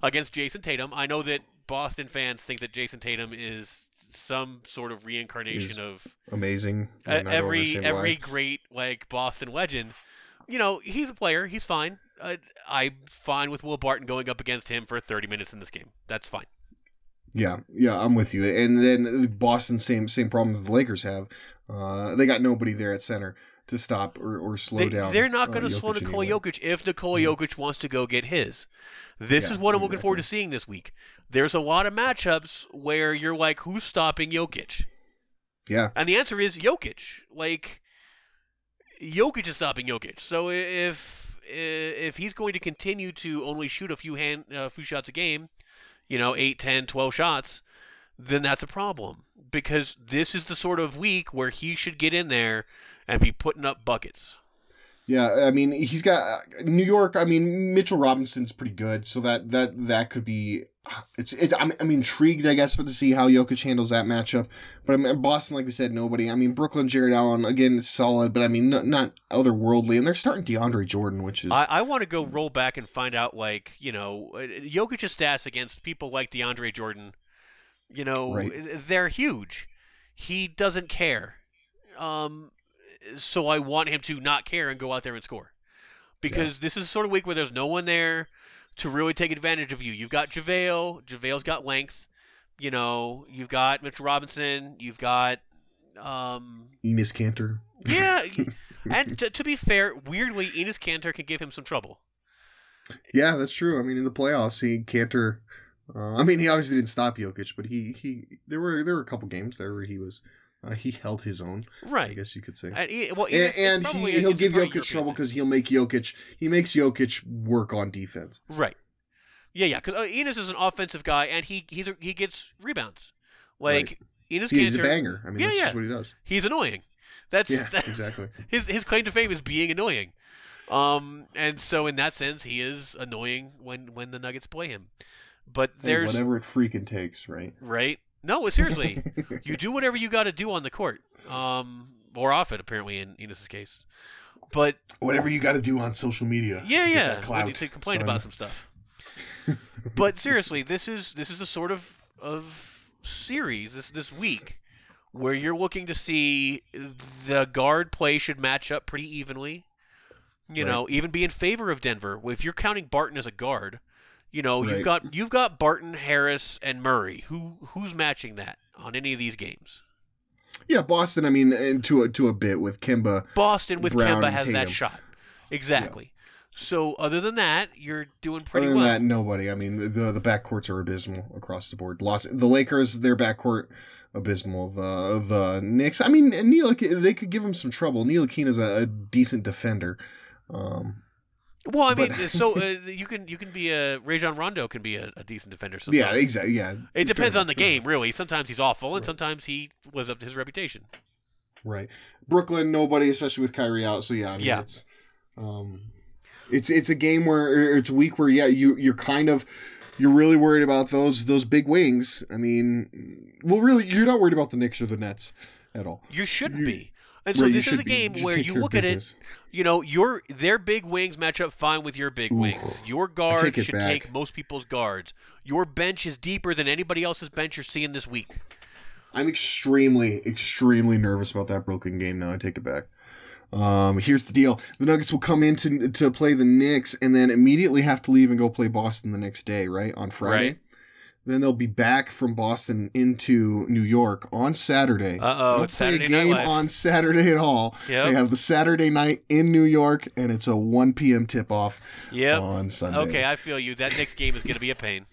against Jayson Tatum. I know that Boston fans think that Jayson Tatum is... some sort of reincarnation of amazing every great Boston legend. He's a player. He's fine. I'm fine with Will Barton going up against him for 30 minutes in this game. That's fine. Yeah, I'm with you. And then Boston, same problem that the Lakers have. They got nobody there at center to stop or slow down. They're not going to slow Nikola Jokic if Nikola Jokic wants to go get his. This is what I'm looking forward to seeing this week. There's a lot of matchups where you're like, who's stopping Jokic? Yeah. And the answer is Jokic. Like, Jokic is stopping Jokic. So if he's going to continue to only shoot a few shots a game, 8, 10, 12 shots, then that's a problem. Because this is the sort of week where he should get in there and be putting up buckets. Yeah, I mean, he's got New York. I mean, Mitchell Robinson's pretty good, so that could be. I'm intrigued, I guess, to see how Jokic handles that matchup. But I mean, Boston, like we said, nobody. I mean, Brooklyn, Jared Allen again is solid, but I mean, not otherworldly. And they're starting DeAndre Jordan, which is. I want to go roll back and find out, Jokic's stats against people like DeAndre Jordan. They're huge. He doesn't care. So I want him to not care and go out there and score. Because this is the sort of week where there's no one there to really take advantage of you. You've got JaVale. JaVale's got length. You've got Mitchell Robinson. You've got... Enes Kanter. Yeah. And to be fair, weirdly, Enes Kanter can give him some trouble. Yeah, that's true. I mean, in the playoffs, Kanter... he obviously didn't stop Jokic, but he there were a couple games there where he was... he held his own, right? I guess you could say. He'll give Jokic trouble because he makes Jokic work on defense. Right. Yeah. Because Enes is an offensive guy, and he gets rebounds. Enes, he's a banger. I mean, that's just what he does. He's annoying. That's exactly his claim to fame is being annoying. And so in that sense, he is annoying when the Nuggets play him. But there's whatever it freaking takes, right? Right. No, seriously, you do whatever you got to do on the court, or off it, apparently, in Enes's case. But whatever you got to do on social media, clout, to complain about some stuff. But seriously, this is the sort of series this week where you're looking to see the guard play should match up pretty evenly. Even be in favor of Denver if you're counting Barton as a guard. You've got Barton, Harris, and Murray. Who's matching that on any of these games? Yeah, Boston. I mean, and to a bit with Kemba. Boston with Brown Kemba has Tatum. That shot exactly. Yeah. So other than that, you're doing pretty well. Other than that, nobody. I mean, the backcourts are abysmal across the board. The Lakers, their backcourt abysmal. The Knicks. I mean, Neal, they could give him some trouble. Neal Akina's a decent defender. Well, I mean, you can be Rajon Rondo can be a decent defender sometimes. Yeah, exactly. Yeah, it depends on the game, really. Sometimes he's awful, and sometimes he lives up to his reputation. Right, Brooklyn, nobody, especially with Kyrie out. So it's a game where it's a week where you're really worried about those big wings. I mean, well, really, you're not worried about the Knicks or the Nets at all. You shouldn't be. And so this is a game where you look at it, their big wings match up fine with your big wings. Your guard should take most people's guards. Your bench is deeper than anybody else's bench you're seeing this week. I'm extremely, extremely nervous about that Brooklyn game now. I take it back. Here's the deal. The Nuggets will come in to play the Knicks and then immediately have to leave and go play Boston the next day, right? On Friday. Right. Then they'll be back from Boston into New York on Saturday. Uh-oh, it's Saturday night. They don't play a game on Saturday at all. Yep. They have the Saturday night in New York, and it's a 1 p.m. tip-off on Sunday. Okay, I feel you. That Knicks game is going to be a pain.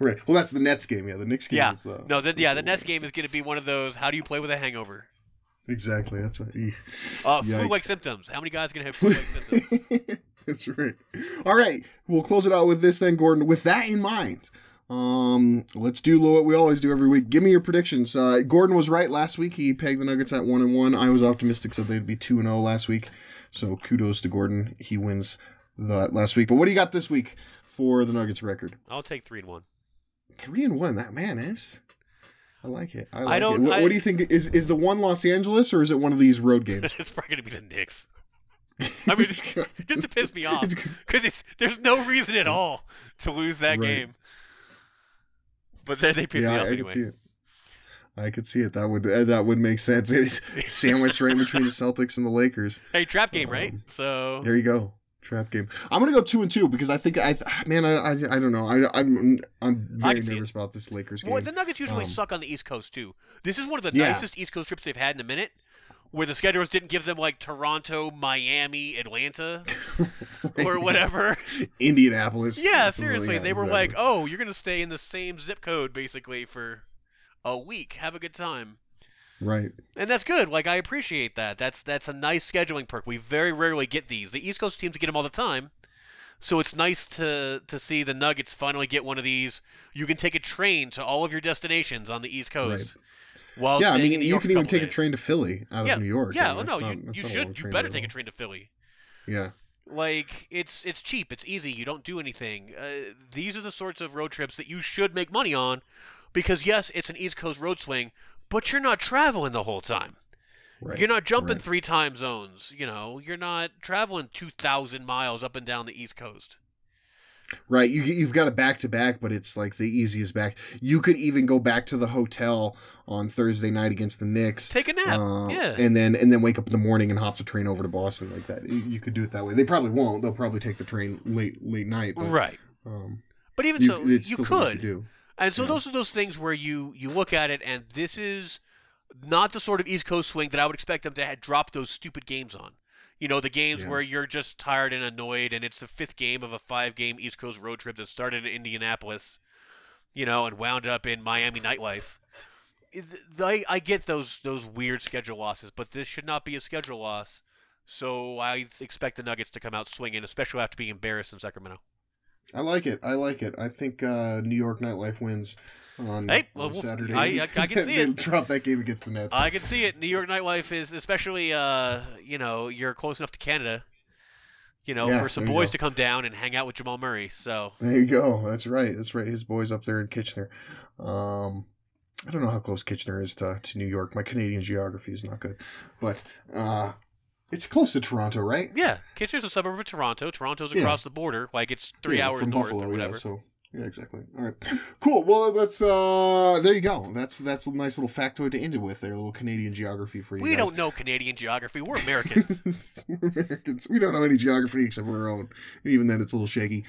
Right. Well, that's the Nets game. Yeah, the Knicks game is the... No, the Nets game is going to be one of those, how do you play with a hangover? Exactly. That's flu-like symptoms. How many guys are going to have flu-like symptoms? That's right. All right, we'll close it out with this then, Gordon. With that in mind... let's do what we always do every week. Give me your predictions. Gordon was right last week. He pegged the Nuggets at 1-1. I was optimistic that they'd be 2-0 last week. So kudos to Gordon. He wins that last week. But what do you got this week for the Nuggets record? I'll take 3-1. 3-1. That man is. I like it. I like it. What do you think? Is the one Los Angeles or is it one of these road games? It's probably going to be the Knicks. I mean, just to piss me off because there's no reason at all to lose that game. But then they picked me up anyway. I could see it. That would make sense. It's sandwiched right between the Celtics and the Lakers. Hey, trap game, right? So there you go. Trap game. I'm gonna go 2-2 because I think I don't know. I'm very nervous about this Lakers game. Well, the Nuggets usually suck on the East Coast too. This is one of the nicest East Coast trips they've had in a minute, where the schedules didn't give them like Toronto, Miami, Atlanta, or whatever. Indianapolis. Yeah, seriously, yeah, they were like, "Oh, you're gonna stay in the same zip code basically for a week. Have a good time." Right. And that's good. Like, I appreciate that. That's a nice scheduling perk. We very rarely get these. The East Coast teams get them all the time. So it's nice to see the Nuggets finally get one of these. You can take a train to all of your destinations on the East Coast. Right. While yeah, I mean, you can even take a train to Philly out of New York. Yeah, well, no, you should. You better take a train to Philly. Yeah. Like, it's cheap. It's easy. You don't do anything. These are the sorts of road trips that you should make money on because, yes, it's an East Coast road swing, but you're not traveling the whole time. Right. You're not jumping three time zones. You know, you're not traveling 2,000 miles up and down the East Coast. Right. You've got a back-to-back, but it's like the easiest back. You could even go back to the hotel on Thursday night against the Knicks. Take a nap. And then wake up in the morning and hop the train over to Boston like that. You could do it that way. They probably won't. They'll probably take the train late night. But, right. But even so, you could do. And so those are those things where you look at it, and this is not the sort of East Coast swing that I would expect them to have dropped those stupid games on. You know, the games where you're just tired and annoyed, and it's the fifth game of a five-game East Coast road trip that started in Indianapolis, you know, and wound up in Miami nightlife. I get those weird schedule losses, but this should not be a schedule loss. So I expect the Nuggets to come out swinging, especially after being embarrassed in Sacramento. I like it. I think New York nightlife wins on Saturday. I can see it. They dropped that game against the Nets. I can see it. New York nightlife is, especially, you know, you're close enough to Canada, you know, for some boys to come down and hang out with Jamal Murray. So there you go. That's right. His boys up there in Kitchener. I don't know how close Kitchener is to New York. My Canadian geography is not good, but it's close to Toronto, right? Yeah. Kitchener's a suburb of Toronto. Toronto's across the border. Like, it's 3 hours from north Buffalo, or whatever. Yeah, so, yeah, exactly. All right. Cool. Well, that's there you go. That's a nice little factoid to end it with there, a little Canadian geography for you guys. We don't know Canadian geography. We're Americans. We're Americans. We don't know any geography except for our own. And even then, it's a little shaky.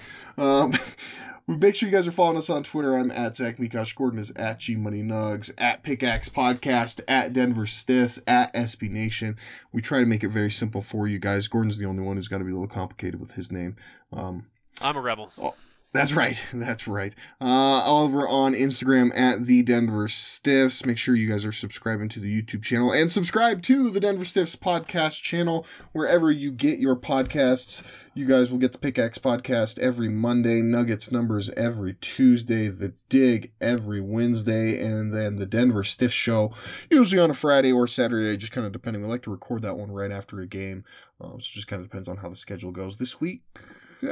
Make sure you guys are following us on Twitter. I'm at Zach Mikosh. Gordon is at GMoneyNugs, at Pickaxe Podcast, at Denver Stiffs, at SB Nation. We try to make it very simple for you guys. Gordon's the only one who's got to be a little complicated with his name. I'm a rebel. Oh, that's right. Over on Instagram at The Denver Stiffs. Make sure you guys are subscribing to the YouTube channel and subscribe to the Denver Stiffs podcast channel wherever you get your podcasts. You guys will get the Pickaxe Podcast every Monday, Nuggets Numbers every Tuesday, The Dig every Wednesday, and then the Denver Stiff Show, usually on a Friday or Saturday, just kind of depending. We like to record that one right after a game, so it just kind of depends on how the schedule goes. This week, who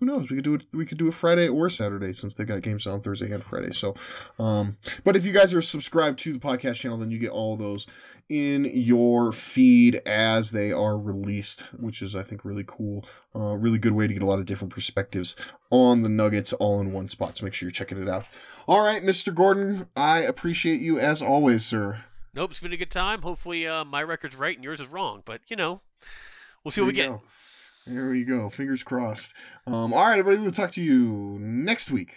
knows? We could do a Friday or Saturday since they got games on Thursday and Friday. So, but if you guys are subscribed to the podcast channel, then you get all those in your feed as they are released, which is, I think, really cool. Really good way to get a lot of different perspectives on the Nuggets all in one spot. So make sure you're checking it out. All right, Mr. Gordon, I appreciate you as always, sir. Nope, it's been a good time. Hopefully my record's right and yours is wrong, but, you know, we'll see what we get. There we go. Fingers crossed. All right, everybody, we'll talk to you next week.